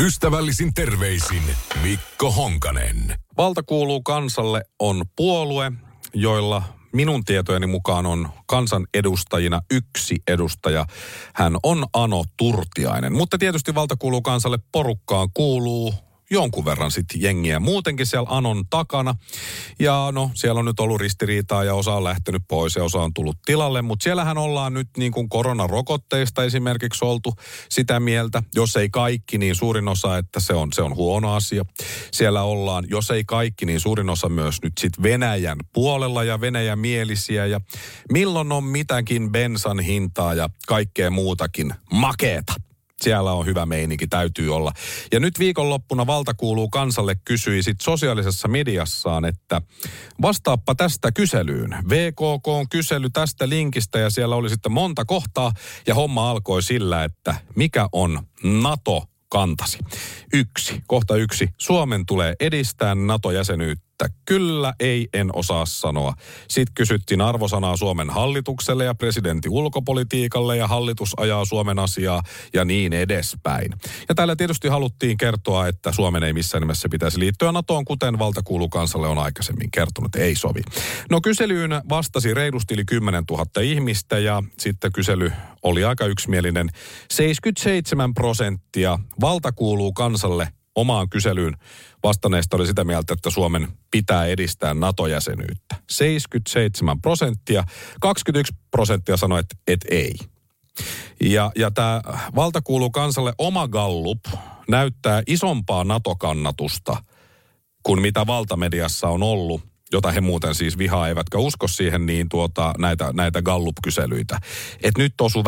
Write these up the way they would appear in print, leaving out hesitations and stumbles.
Ystävällisin terveisin Mikko Honkanen. Valtakuuluu kansalle on puolue, joilla minun tietojeni mukaan on kansanedustajina 1 edustaja. Hän on Ano Turtiainen. Mutta tietysti Valtakuuluu kansalle porukkaan kuuluu jonkun verran sitten jengiä muutenkin siellä Anon takana. Ja no, siellä on nyt ollut ristiriitaa ja osa on lähtenyt pois ja osa on tullut tilalle. Mutta siellähän ollaan nyt niin kuin koronarokotteista esimerkiksi oltu sitä mieltä. Jos ei kaikki, niin suurin osa, että se on huono asia. Siellä ollaan, jos ei kaikki, niin suurin osa myös nyt sitten Venäjän puolella ja venäjämielisiä. Ja milloin on mitäkin bensan hintaa ja kaikkea muutakin makeeta. Siellä on hyvä meininki, täytyy olla. Ja nyt viikonloppuna Valtakuuluu kansalle kysyi sit sosiaalisessa mediassaan, että vastaappa tästä kyselyyn. VKK on kysely tästä linkistä ja siellä oli sitten monta kohtaa. Ja homma alkoi sillä, että mikä on NATO-kantasi. 1. Kohta 1. Suomen tulee edistää NATO-jäsenyyttä. Kyllä, ei, en osaa sanoa. Sitten kysyttiin arvosanaa Suomen hallitukselle ja presidentin ulkopolitiikalle ja hallitus ajaa Suomen asiaa ja niin edespäin. Ja täällä tietysti haluttiin kertoa, että Suomen ei missään nimessä pitäisi liittyä NATOon, kuten Valtakuuluu kansalle on aikaisemmin kertonut, ei sovi. No, kyselyyn vastasi reilusti yli 10 000 ihmistä ja sitten kysely oli aika yksimielinen. 77% Valtakuuluu kansalle omaan kyselyyn vastanneista oli sitä mieltä, että Suomen pitää edistää NATO-jäsenyyttä. 77%. 21% sanoi, että ei. Ja tämä Valtakuuluu kansalle oma gallup näyttää isompaa NATO-kannatusta kuin mitä valtamediassa on ollut, jota he muuten siis vihaa eivätkä usko siihen, niin näitä gallup-kyselyitä. Että nyt osu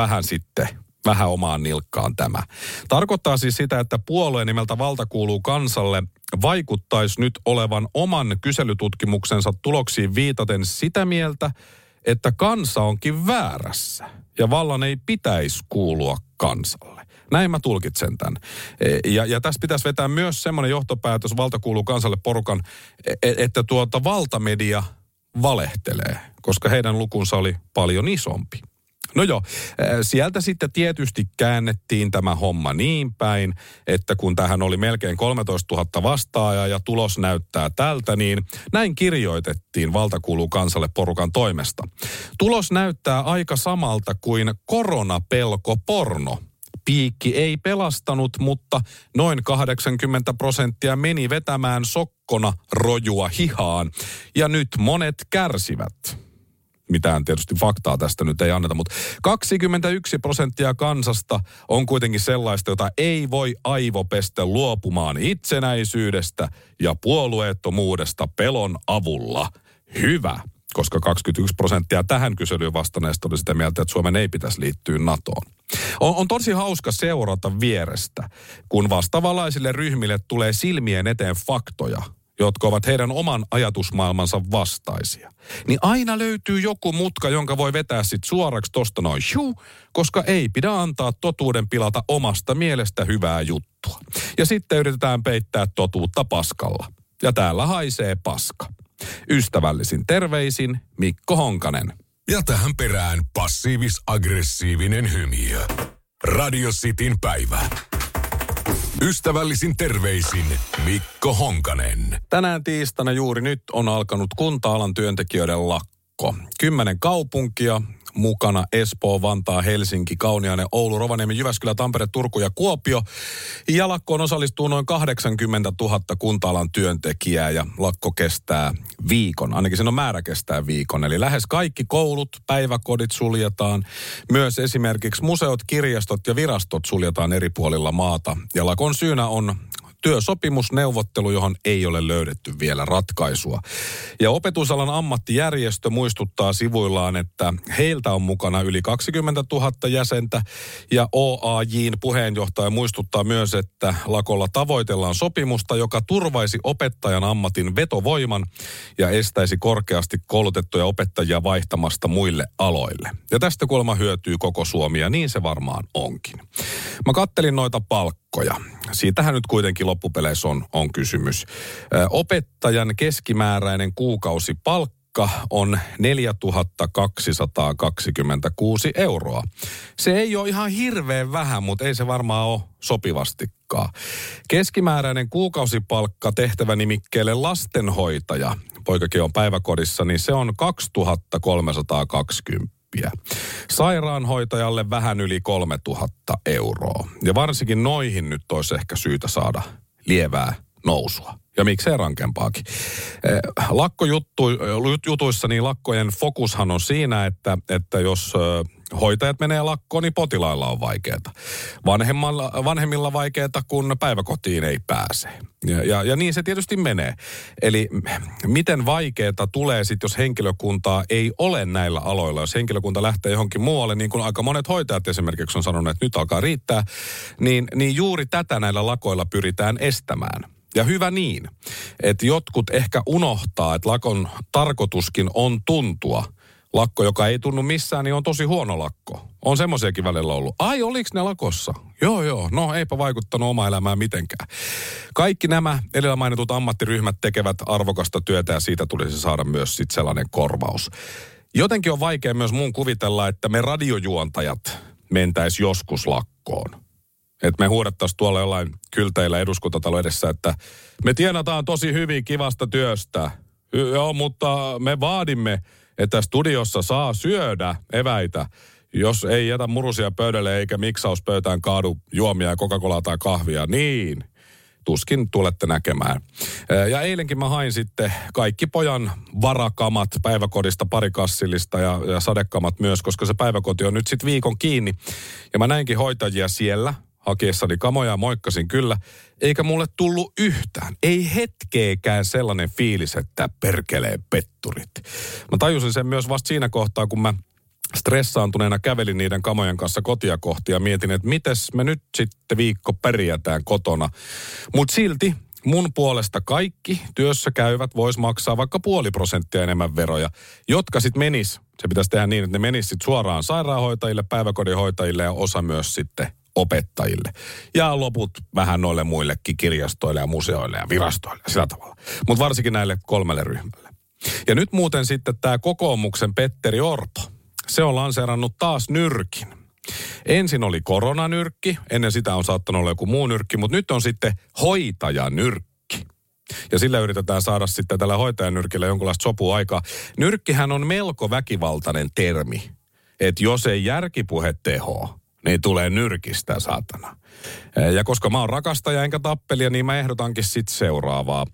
vähän omaan nilkkaan tämä. Tarkoittaa siis sitä, että puolueen nimeltä Valtakuuluu kansalle vaikuttaisi nyt olevan oman kyselytutkimuksensa tuloksiin viitaten sitä mieltä, että kansa onkin väärässä ja vallan ei pitäisi kuulua kansalle. Näin mä tulkitsen tämän. Ja tässä pitäisi vetää myös semmoinen johtopäätös Valtakuuluu kansalle porukan, että valtamedia valehtelee, koska heidän lukunsa oli paljon isompi. No joo, sieltä sitten tietysti käännettiin tämä homma niin päin, että kun tähän oli melkein 13 000 vastaajaa ja tulos näyttää tältä, niin näin kirjoitettiin Valtakuuluu kansalle porukan toimesta. Tulos näyttää aika samalta kuin koronapelkoporno. Piikki ei pelastanut, mutta noin 80% meni vetämään sokkona rojua hihaan ja nyt monet kärsivät. Mitään tietysti faktaa tästä nyt ei anneta, mutta 21% kansasta on kuitenkin sellaista, jota ei voi aivopestä luopumaan itsenäisyydestä ja puolueettomuudesta pelon avulla. Hyvä, koska 21% tähän kyselyyn vastanneista oli sitä mieltä, että Suomen ei pitäisi liittyä NATOon. On tosi hauska seurata vierestä, kun vastavalaisille ryhmille tulee silmien eteen faktoja, jotka ovat heidän oman ajatusmaailmansa vastaisia. Niin aina löytyy joku mutka, jonka voi vetää sit suoraksi tosta noin, koska ei pidä antaa totuuden pilata omasta mielestä hyvää juttua. Ja sitten yritetään peittää totuutta paskalla. Ja täällä haisee paska. Ystävällisin terveisin Mikko Honkanen. Ja tähän perään passiivis-aggressiivinen hymiö. Radio Cityn päivä. Ystävällisin terveisin Mikko Honkanen. Tänään tiistaina juuri nyt on alkanut kunta-alan työntekijöiden lakko. 10 kaupunkia mukana: Espoo, Vantaa, Helsinki, Kauniainen, Oulu, Rovaniemi, Jyväskylä, Tampere, Turku ja Kuopio. Ja lakkoon osallistuu noin 80 000 kunta-alan työntekijää ja lakko kestää viikon. Ainakin sen on määrä kestää viikon. Eli lähes kaikki koulut, päiväkodit suljetaan. Myös esimerkiksi museot, kirjastot ja virastot suljetaan eri puolilla maata. Ja lakon syynä on työsopimusneuvottelu, johon ei ole löydetty vielä ratkaisua. Ja opetusalan ammattijärjestö muistuttaa sivuillaan, että heiltä on mukana yli 20 000 jäsentä. Ja OAJ:n puheenjohtaja muistuttaa myös, että lakolla tavoitellaan sopimusta, joka turvaisi opettajan ammatin vetovoiman ja estäisi korkeasti koulutettuja opettajia vaihtamasta muille aloille. Ja tästä kuulemma hyötyy koko Suomi, ja niin se varmaan onkin. Mä kattelin noita palkkoja. Siitähän nyt kuitenkin loppupeleissä on kysymys. Opettajan keskimääräinen kuukausipalkka on 4226 euroa. Se ei ole ihan hirveän vähän, mutta ei se varmaan ole sopivastikaan. Keskimääräinen kuukausipalkka tehtävänimikkeelle lastenhoitaja, poikakin on päiväkodissa, niin se on 2320. Sairaanhoitajalle vähän yli 3000 euroa. Ja varsinkin noihin nyt olisi ehkä syytä saada lievää nousua. Ja miksei rankempaakin. Lakkojutuissa niin lakkojen fokushan on siinä, että jos hoitajat menee lakkoon, niin potilailla on vaikeata. Vanhemmilla vaikeata, kun päiväkotiin ei pääse. Ja niin se tietysti menee. Eli miten vaikeata tulee sitten, jos henkilökuntaa ei ole näillä aloilla. Jos henkilökunta lähtee johonkin muualle, niin kuin aika monet hoitajat esimerkiksi on sanonut, että nyt alkaa riittää, niin juuri tätä näillä lakoilla pyritään estämään. Ja hyvä niin, että jotkut ehkä unohtaa, että lakon tarkoituskin on tuntua. Lakko, joka ei tunnu missään, niin on tosi huono lakko. On semmoisiakin välillä ollut. Ai, oliks ne lakossa? Joo. No, eipä vaikuttanut omaa elämään mitenkään. Kaikki nämä edellä mainitut ammattiryhmät tekevät arvokasta työtä, ja siitä tulisi saada myös sitten sellainen korvaus. Jotenkin on vaikea myös mun kuvitella, että me radiojuontajat mentäis joskus lakkoon. Että me huudettaisiin tuolla jollain kylteillä eduskuntatalo edessä, että me tienataan tosi hyvin kivasta työstä. Joo, mutta me vaadimme, että studiossa saa syödä eväitä, jos ei jätä murusia pöydälle eikä miksauspöytään kaadu juomia ja Coca-Colaa tai kahvia. Niin, tuskin tulette näkemään. Ja eilenkin mä hain sitten kaikki pojan varakamat päiväkodista, parikassillista ja sadekamat myös, koska se päiväkoti on nyt sitten viikon kiinni. Ja mä näinkin hoitajia siellä hakiessani kamoja, moikkasin kyllä, eikä mulle tullut yhtään. Ei hetkeekään sellainen fiilis, että perkeleen petturit. Mä tajusin sen myös vasta siinä kohtaa, kun mä stressaantuneena kävelin niiden kamojen kanssa kotia kohti ja mietin, että mites me nyt sitten viikko pärjätään kotona. Mut silti mun puolesta kaikki työssä käyvät vois maksaa vaikka 0,5% enemmän veroja, jotka sitten menis, se pitäisi tehdä niin, että ne menis sitten suoraan sairaanhoitajille, päiväkodinhoitajille ja osa myös sitten opettajille. Ja loput vähän noille muillekin kirjastoille ja museoille ja virastoille, sillä tavalla. Mutta varsinkin näille kolmelle ryhmälle. Ja nyt muuten sitten tämä kokoomuksen Petteri Orpo, se on lanseerannut taas nyrkin. Ensin oli koronanyrkki, ennen sitä on saattanut olla joku muu nyrkki, mutta nyt on sitten hoitajanyrkki. Ja sillä yritetään saada sitten tällä hoitajanyrkillä jonkunlaista sopuaikaa. Nyrkkihän on melko väkivaltainen termi, että jos ei järkipuhe tehoa, niin tulee nyrkistä, saatana. Ja koska mä oon rakastaja enkä tappelija, niin mä ehdotankin sit seuraavaa.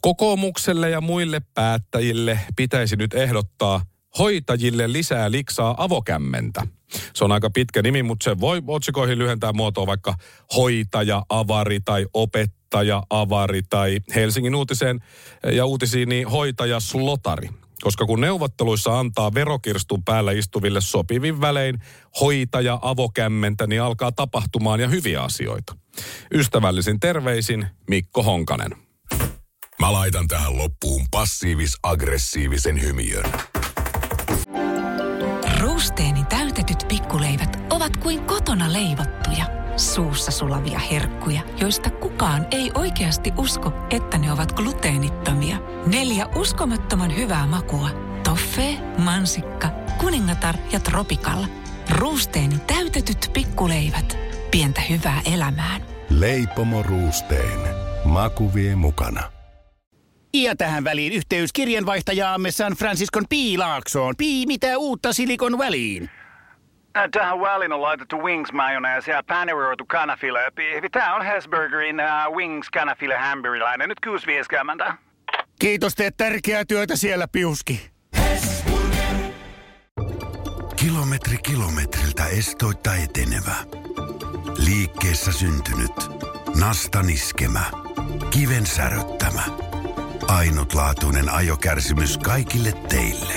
Kokoomukselle ja muille päättäjille pitäisi nyt ehdottaa hoitajille lisää liksaa avokämmentä. Se on aika pitkä nimi, mutta se voi otsikoihin lyhentää muotoa vaikka hoitaja-avari tai opettaja-avari tai Helsingin uutisiin niin hoitaja-slotari. Koska kun neuvotteluissa antaa verokirstun päällä istuville sopivin välein hoitaja-avokämmentä, niin alkaa tapahtumaan ja hyviä asioita. Ystävällisin terveisin Mikko Honkanen. Mä laitan tähän loppuun passiivis-aggressiivisen hymiön. Roosteinin täytetyt pikkuleivät ovat kuin kotona leivottuja, suussa sulavia herkkuja, joista kukaan ei oikeasti usko, että ne ovat gluteenittomia. 4 uskomattoman hyvää makua. Toffee, mansikka, kuningatar ja Tropicala. Roosteinin täytetyt pikkuleivät. Pientä hyvää elämään. Leipomo Roostein. Maku vie mukana. Ja tähän väliin yhteys kirjanvaihtajaamme San Franciscon P. Laaksoon. P, mitä uutta Silikon väliin? Tähän väliin on laitettu wings mayonnaise ja paneroitu kanafila. Tämä on Hesburgerin wings kanafila hamburilainen. Nyt 6.50. Kiitos, teet tärkeää työtä siellä, Piuski. Hesburger. Kilometri kilometriltä estoitta etenevä. Liikkeessä syntynyt. Nasta niskemä. Kiven säröttämä. Ainutlaatuinen ajokärsimys kaikille teille.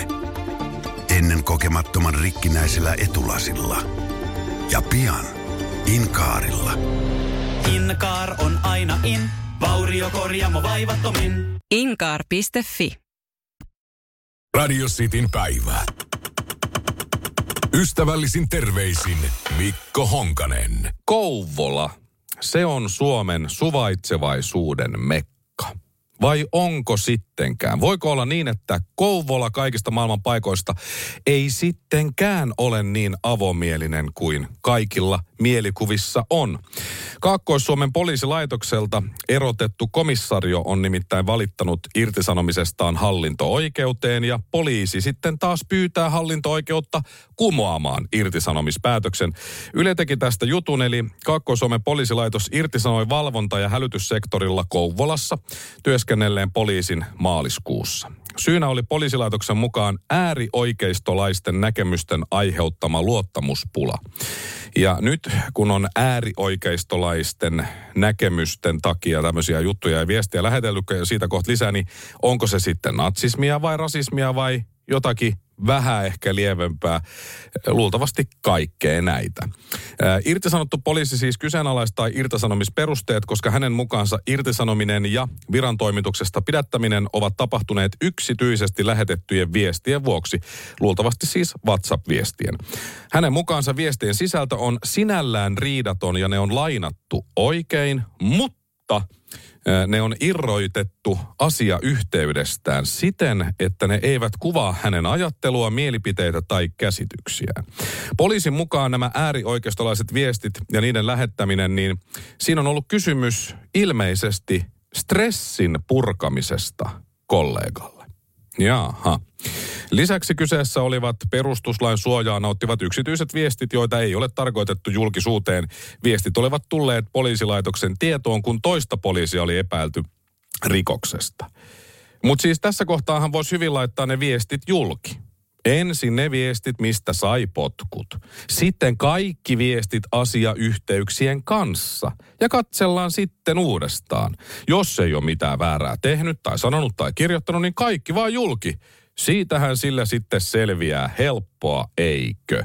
Ennen kokemattoman rikkinäisellä etulasilla. Ja pian Inkaarilla. Inkaar on aina in. Vauriokorjaamo vaivattomin. Inkaar.fi. Radio Cityn päivä. Ystävällisin terveisin Mikko Honkanen. Kouvola, se on Suomen suvaitsevaisuuden mekka. Vai onko sittenkään? Voiko olla niin, että Kouvola kaikista maailman paikoista ei sittenkään ole niin avomielinen kuin kaikilla mielikuvissa on? Kaakkois-Suomen poliisilaitokselta erotettu komissario on nimittäin valittanut irtisanomisestaan hallinto-oikeuteen ja poliisi sitten taas pyytää hallinto-oikeutta kumoamaan irtisanomispäätöksen. Yle teki tästä jutun, eli Kaakkois-Suomen poliisilaitos irtisanoi valvonta- ja hälytyssektorilla Kouvolassa työskennelleen poliisin maaliskuussa. Syynä oli poliisilaitoksen mukaan äärioikeistolaisten näkemysten aiheuttama luottamuspula. Ja nyt kun on äärioikeistolaisten näkemysten takia tämmöisiä juttuja ja viestejä lähetellytkö ja siitä kohta lisää, niin onko se sitten natsismia vai rasismia vai jotakin vähän ehkä lievempää, luultavasti kaikkea näitä. Irtisanottu poliisi siis kyseenalaistaa irtisanomisperusteet, koska hänen mukaansa irtisanominen ja virantoimituksesta pidättäminen ovat tapahtuneet yksityisesti lähetettyjen viestien vuoksi, luultavasti siis WhatsApp-viestien. Hänen mukaansa viestien sisältö on sinällään riidaton ja ne on lainattu oikein, mutta ne on irroitettu asiayhteydestään siten, että ne eivät kuvaa hänen ajattelua, mielipiteitä tai käsityksiä. Poliisin mukaan nämä äärioikeistolaiset viestit ja niiden lähettäminen, niin siinä on ollut kysymys ilmeisesti stressin purkamisesta kollegalle. Jaha. Lisäksi kyseessä olivat perustuslain suojaa nauttivat yksityiset viestit, joita ei ole tarkoitettu julkisuuteen. Viestit olivat tulleet poliisilaitoksen tietoon, kun toista poliisia oli epäilty rikoksesta. Mutta siis tässä kohtaahan voisi hyvin laittaa ne viestit julki. Ensin ne viestit, mistä sai potkut. Sitten kaikki viestit asiayhteyksien kanssa. Ja katsellaan sitten uudestaan. Jos ei ole mitään väärää tehnyt tai sanonut tai kirjoittanut, niin kaikki vaan julki. Siitähän sillä sitten selviää helppoa, eikö?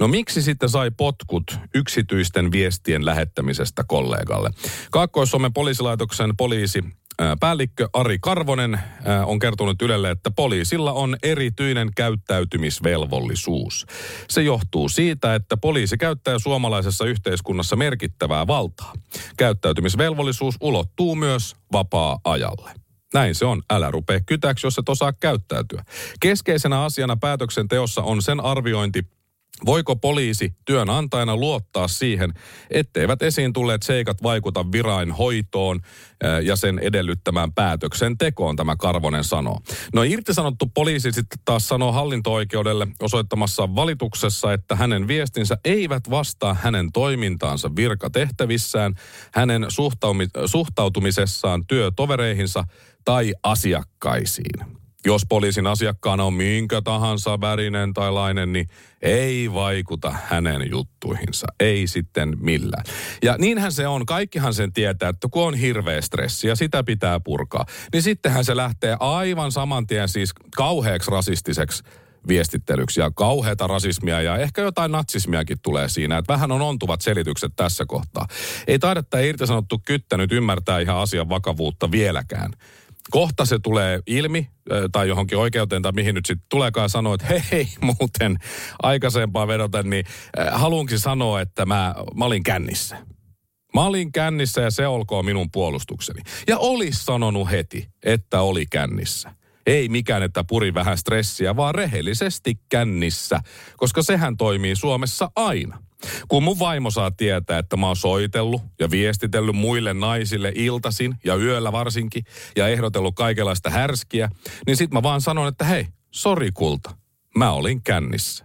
No miksi sitten sai potkut yksityisten viestien lähettämisestä kollegalle? Kaakkois-Suomen poliisilaitoksen poliisipäällikkö Ari Karvonen on kertonut Ylelle, että poliisilla on erityinen käyttäytymisvelvollisuus. Se johtuu siitä, että poliisi käyttää suomalaisessa yhteiskunnassa merkittävää valtaa. Käyttäytymisvelvollisuus ulottuu myös vapaa-ajalle. Näin se on. Älä rupea kytäksi, jos et osaa käyttäytyä. Keskeisenä asiana päätöksenteossa on sen arviointi, voiko poliisi työnantajana luottaa siihen, etteivät esiin tulleet seikat vaikuta virainhoitoon ja sen edellyttämään päätöksentekoon, tämä Karvonen sanoo. No irtisanottu poliisi sitten taas sanoo hallinto-oikeudelle osoittamassa valituksessa, että hänen viestinsä eivät vastaa hänen toimintaansa virkatehtävissään, hänen suhtautumisessaan työtovereihinsa tai asiakkaisiin. Jos poliisin asiakkaana on minkä tahansa värinen tai lainen, niin ei vaikuta hänen juttuihinsa. Ei sitten millään. Ja niinhän se on. Kaikkihan sen tietää, että kun on hirveä stressi ja sitä pitää purkaa, niin sittenhän se lähtee aivan saman tien siis kauheaksi rasistiseksi viestittelyksi ja kauheata rasismia ja ehkä jotain natsismiakin tulee siinä. Että vähän on ontuvat selitykset tässä kohtaa. Ei taidetta irtisanottu kyttä nyt ymmärtää ihan asian vakavuutta vieläkään. Kohta se tulee ilmi tai johonkin oikeuteen tai mihin nyt sitten tuleekaan sanoa, että hei muuten aikaisempaa vedoten, niin haluankin sanoa, että mä olin kännissä. Mä olin kännissä ja se olkoon minun puolustukseni. Ja olisi sanonut heti, että oli kännissä. Ei mikään, että puri vähän stressiä, vaan rehellisesti kännissä, koska sehän toimii Suomessa aina. Kun mun vaimo saa tietää, että mä oon soitellut ja viestitellyt muille naisille iltasin ja yöllä varsinkin ja ehdotellut kaikenlaista härskiä, niin sit mä vaan sanon, että hei, sori kulta, mä olin kännissä.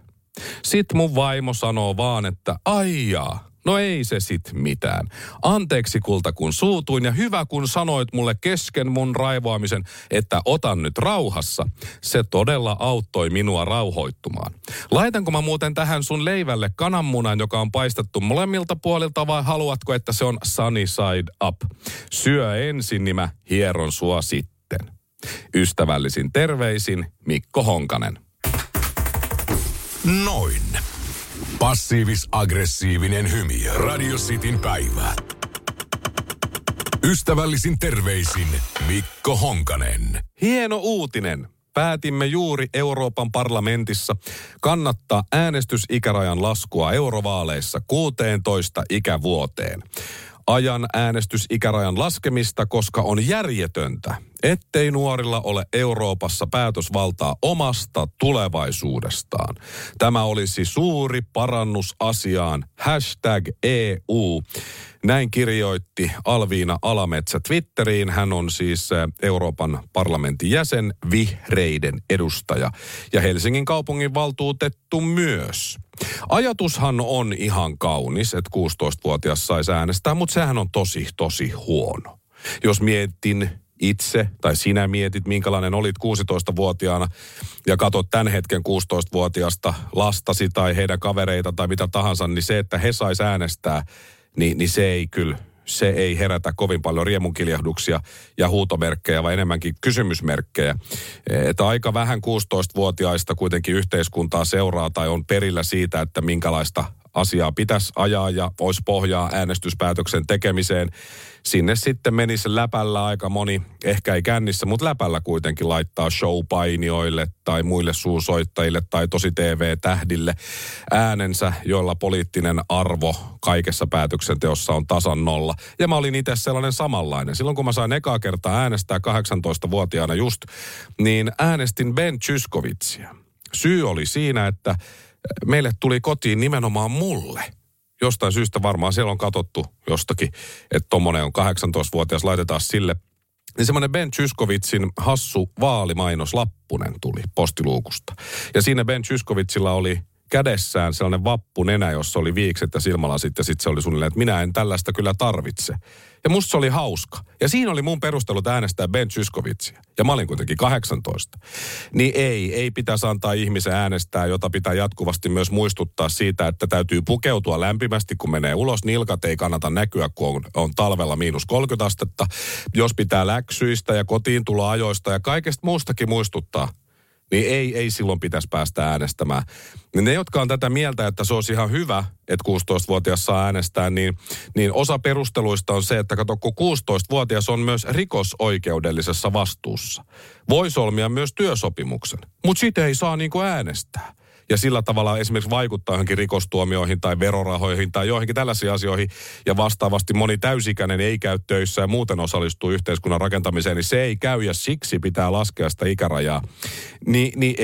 Sit mun vaimo sanoo vaan, että aijaa, No ei se sit mitään. Anteeksi kulta kun suutuin ja hyvä kun sanoit mulle kesken mun raivoamisen, että otan nyt rauhassa. Se todella auttoi minua rauhoittumaan. Laitanko mä muuten tähän sun leivälle kananmunan, joka on paistettu molemmilta puolilta vai haluatko, että se on sunny side up? Syö ensin, niin mä hieron sua sitten. Ystävällisin terveisin Mikko Honkanen. Noin. Passiivis-aggressiivinen hymy. Radio Cityn päivä. Ystävällisin terveisin Mikko Honkanen. Hieno uutinen. Päätimme juuri Euroopan parlamentissa kannattaa äänestysikärajan laskua eurovaaleissa 16 ikävuoteen. Ajan äänestysikärajan laskemista, koska on järjetöntä, ettei nuorilla ole Euroopassa päätösvaltaa omasta tulevaisuudestaan. Tämä olisi suuri parannus asiaan. #EU. Näin kirjoitti Alviina Alametsä Twitteriin. Hän on siis Euroopan parlamentin jäsen, vihreiden edustaja ja Helsingin kaupungin valtuutettu myös. Ajatushan on ihan kaunis, että 16-vuotias saisi äänestää, mutta sehän on tosi huono. Jos mietin itse, tai sinä mietit, minkälainen olit 16-vuotiaana, ja katsot tämän hetken 16-vuotiaasta lastasi tai heidän kavereita tai mitä tahansa, niin se, että he sais äänestää, niin se ei kyllä, se ei herätä kovin paljon riemunkiljahduksia ja huutomerkkejä, vaan enemmänkin kysymysmerkkejä. Että aika vähän 16-vuotiaista kuitenkin yhteiskuntaa seuraa tai on perillä siitä, että minkälaista asiaa pitäisi ajaa ja olisi pohjaa äänestyspäätöksen tekemiseen. Sinne sitten menisi läpällä aika moni, ehkä ei kännissä, mutta läpällä kuitenkin laittaa showpainioille tai muille suusoittajille tai tosi TV-tähdille äänensä, joilla poliittinen arvo kaikessa päätöksenteossa on tasan nolla. Ja mä olin itse sellainen samanlainen. Silloin kun mä sain ekaa kertaa äänestää 18-vuotiaana just, niin äänestin Ben Zyskowiczia. Syy oli siinä, että meille tuli kotiin nimenomaan mulle. Jostain syystä varmaan siellä on katsottu jostakin, että tommonen on 18-vuotias, laitetaan sille. Niin semmoinen Ben Zyskowiczin hassu vaalimainoslappunen tuli postiluukusta. Ja siinä Ben Zyskowiczilla oli kädessään sellainen vappunenä, jossa oli viikset ja silmälasit ja sitten se oli suunnilleen, että minä en tällaista kyllä tarvitse. Ja musta se oli hauska. Ja siinä oli mun perustelut äänestää Ben Zyskowiczia. Ja mä olin kuitenkin 18. Niin ei pitäisi antaa ihmisen äänestää, jota pitää jatkuvasti myös muistuttaa siitä, että täytyy pukeutua lämpimästi, kun menee ulos. Nilkat ei kannata näkyä, kun on talvella -30 astetta. Jos pitää läksyistä ja kotiin tulla ajoista ja kaikesta muustakin muistuttaa, niin ei silloin pitäisi päästä äänestämään. Ne, jotka on tätä mieltä, että se olisi ihan hyvä, että 16-vuotias saa äänestää, niin osa perusteluista on se, että kato, kun 16-vuotias on myös rikosoikeudellisessa vastuussa. Voi solmia myös työsopimuksen, mutta siitä ei saa niin kuin äänestää. Ja sillä tavalla esimerkiksi vaikuttaa johonkin rikostuomioihin tai verorahoihin tai johonkin tällaisiin asioihin. Ja vastaavasti moni täysikäinen ei käy töissä ja muuten osallistuu yhteiskunnan rakentamiseen, niin se ei käy ja siksi pitää laskea sitä ikärajaa. Niin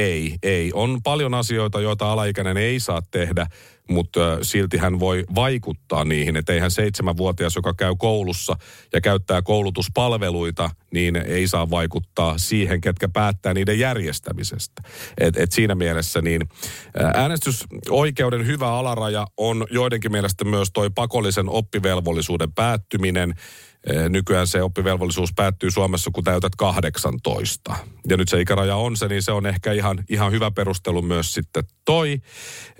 ei. On paljon asioita, joita alaikäinen ei saa tehdä, mutta silti hän voi vaikuttaa niihin. Että eihän 7-vuotias, joka käy koulussa ja käyttää koulutuspalveluita, niin ei saa vaikuttaa siihen, ketkä päättää niiden järjestämisestä. Et siinä mielessä niin äänestysoikeuden hyvä alaraja on joidenkin mielestä myös toi pakollisen oppivelvollisuuden päättyminen. Nykyään se oppivelvollisuus päättyy Suomessa, kun täytät 18. Ja nyt se ikäraja on se, niin se on ehkä ihan hyvä perustelu myös sitten toi.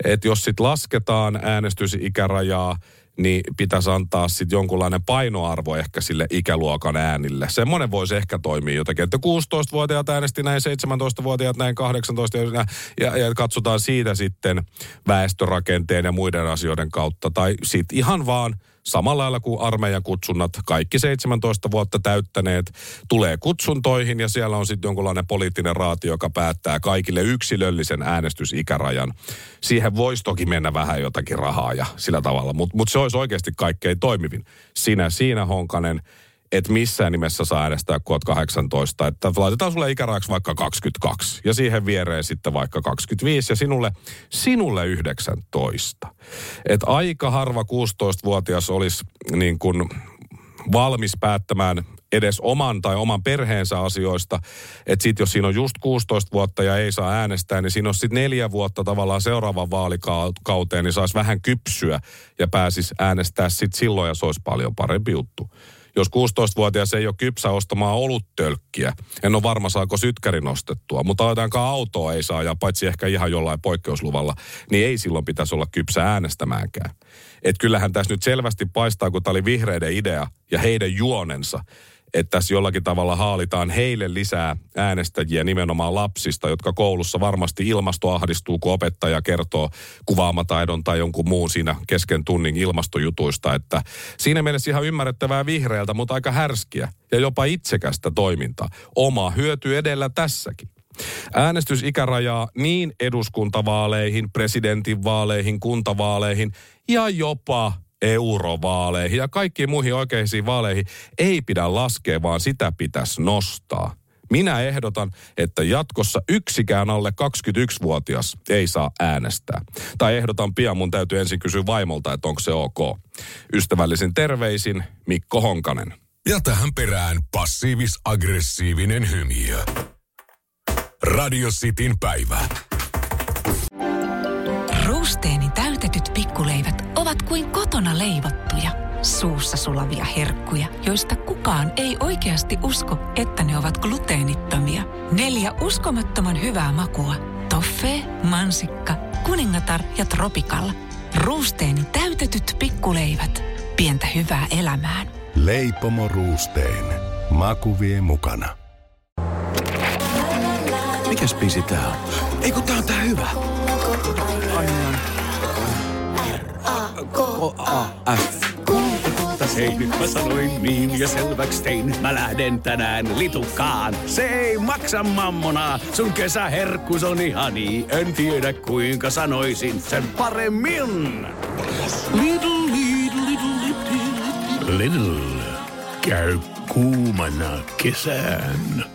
Että jos sitten lasketaan äänestysikärajaa, niin pitäisi antaa sitten jonkunlainen painoarvo ehkä sille ikäluokan äänille. Semmoinen voisi ehkä toimia jotakin, että 16-vuotiaat äänesti näin, 17-vuotiaat näin, 18 ja katsotaan siitä sitten väestörakenteen ja muiden asioiden kautta. Tai sitten ihan vaan samalla lailla kuin armeijan kutsunnat, kaikki 17 vuotta täyttäneet tulee kutsuntoihin ja siellä on sitten jonkunlainen poliittinen raati, joka päättää kaikille yksilöllisen äänestysikärajan. Siihen voisi toki mennä vähän jotakin rahaa ja sillä tavalla, mutta se olisi oikeasti kaikkein toimivin. Sinä siinä, Honkanen, et missään nimessä saa äänestää, kun olet 18, että laitetaan sulle ikärajaksi vaikka 22 ja siihen viereen sitten vaikka 25 ja sinulle 19. Et aika harva 16-vuotias olisi niin kuin valmis päättämään edes oman tai oman perheensä asioista. Että sitten jos siinä on just 16 vuotta ja ei saa äänestää, niin siinä on sitten 4 vuotta tavallaan seuraavan vaalikauteen, niin saisi vähän kypsyä ja pääsisi äänestää sitten silloin ja se olisi paljon parempi juttu. Jos 16-vuotias ei ole kypsä ostamaan oluttölkkiä, en ole varma saako sytkäri nostettua, mutta ainakaan autoa ei saa ja paitsi ehkä ihan jollain poikkeusluvalla, niin ei silloin pitäisi olla kypsä äänestämäänkään. Että kyllähän tässä nyt selvästi paistaa, kun tämä oli vihreiden idea ja heidän juonensa, että tässä jollakin tavalla haalitaan heille lisää äänestäjiä nimenomaan lapsista, jotka koulussa varmasti ilmastoahdistuu, kun opettaja kertoo kuvaamataidon tai jonkun muun siinä kesken tunnin ilmastojutuista. Että siinä mielessä ihan ymmärrettävää vihreältä, mutta aika härskiä ja jopa itsekästä toimintaa. Oma hyöty edellä tässäkin. Äänestysikärajaa niin eduskuntavaaleihin, presidentinvaaleihin, kuntavaaleihin ja jopa eurovaaleihin ja kaikkiin muihin oikeisiin vaaleihin ei pidä laskea, vaan sitä pitäisi nostaa. Minä ehdotan, että jatkossa yksikään alle 21-vuotias ei saa äänestää. Tai ehdotan pian, mun täytyy ensin kysyä vaimolta, että onko se ok. Ystävällisin terveisin Mikko Honkanen. Ja tähän perään passiivis-aggressiivinen hymiö. Radio Cityn päivä. Roosteinin täytetyt pikkuleivät ovat kuin kotona leivottuja, suussa sulavia herkkuja, joista kukaan ei oikeasti usko, että ne ovat gluteenittomia. 4 uskomattoman hyvää makua. Toffee, mansikka, kuningatar ja Tropicala. Roosteinin täytetyt pikkuleivät. Pientä hyvää elämään. Leipomo Roostein. Maku vie mukana. Mikäs biisi tää on? Eiku tää on tää hyvä. R-A-K-A-F. Hei, nyt mä sanoin niin ja selväks tein. Mä lähden tänään litukaan. Se ei maksa mammonaa. Sun kesäherkkus on ihani. En tiedä kuinka sanoisin sen paremmin. Lidl, Lidl, Lidl, Lidl. Lidl. Käy kuumana kesään.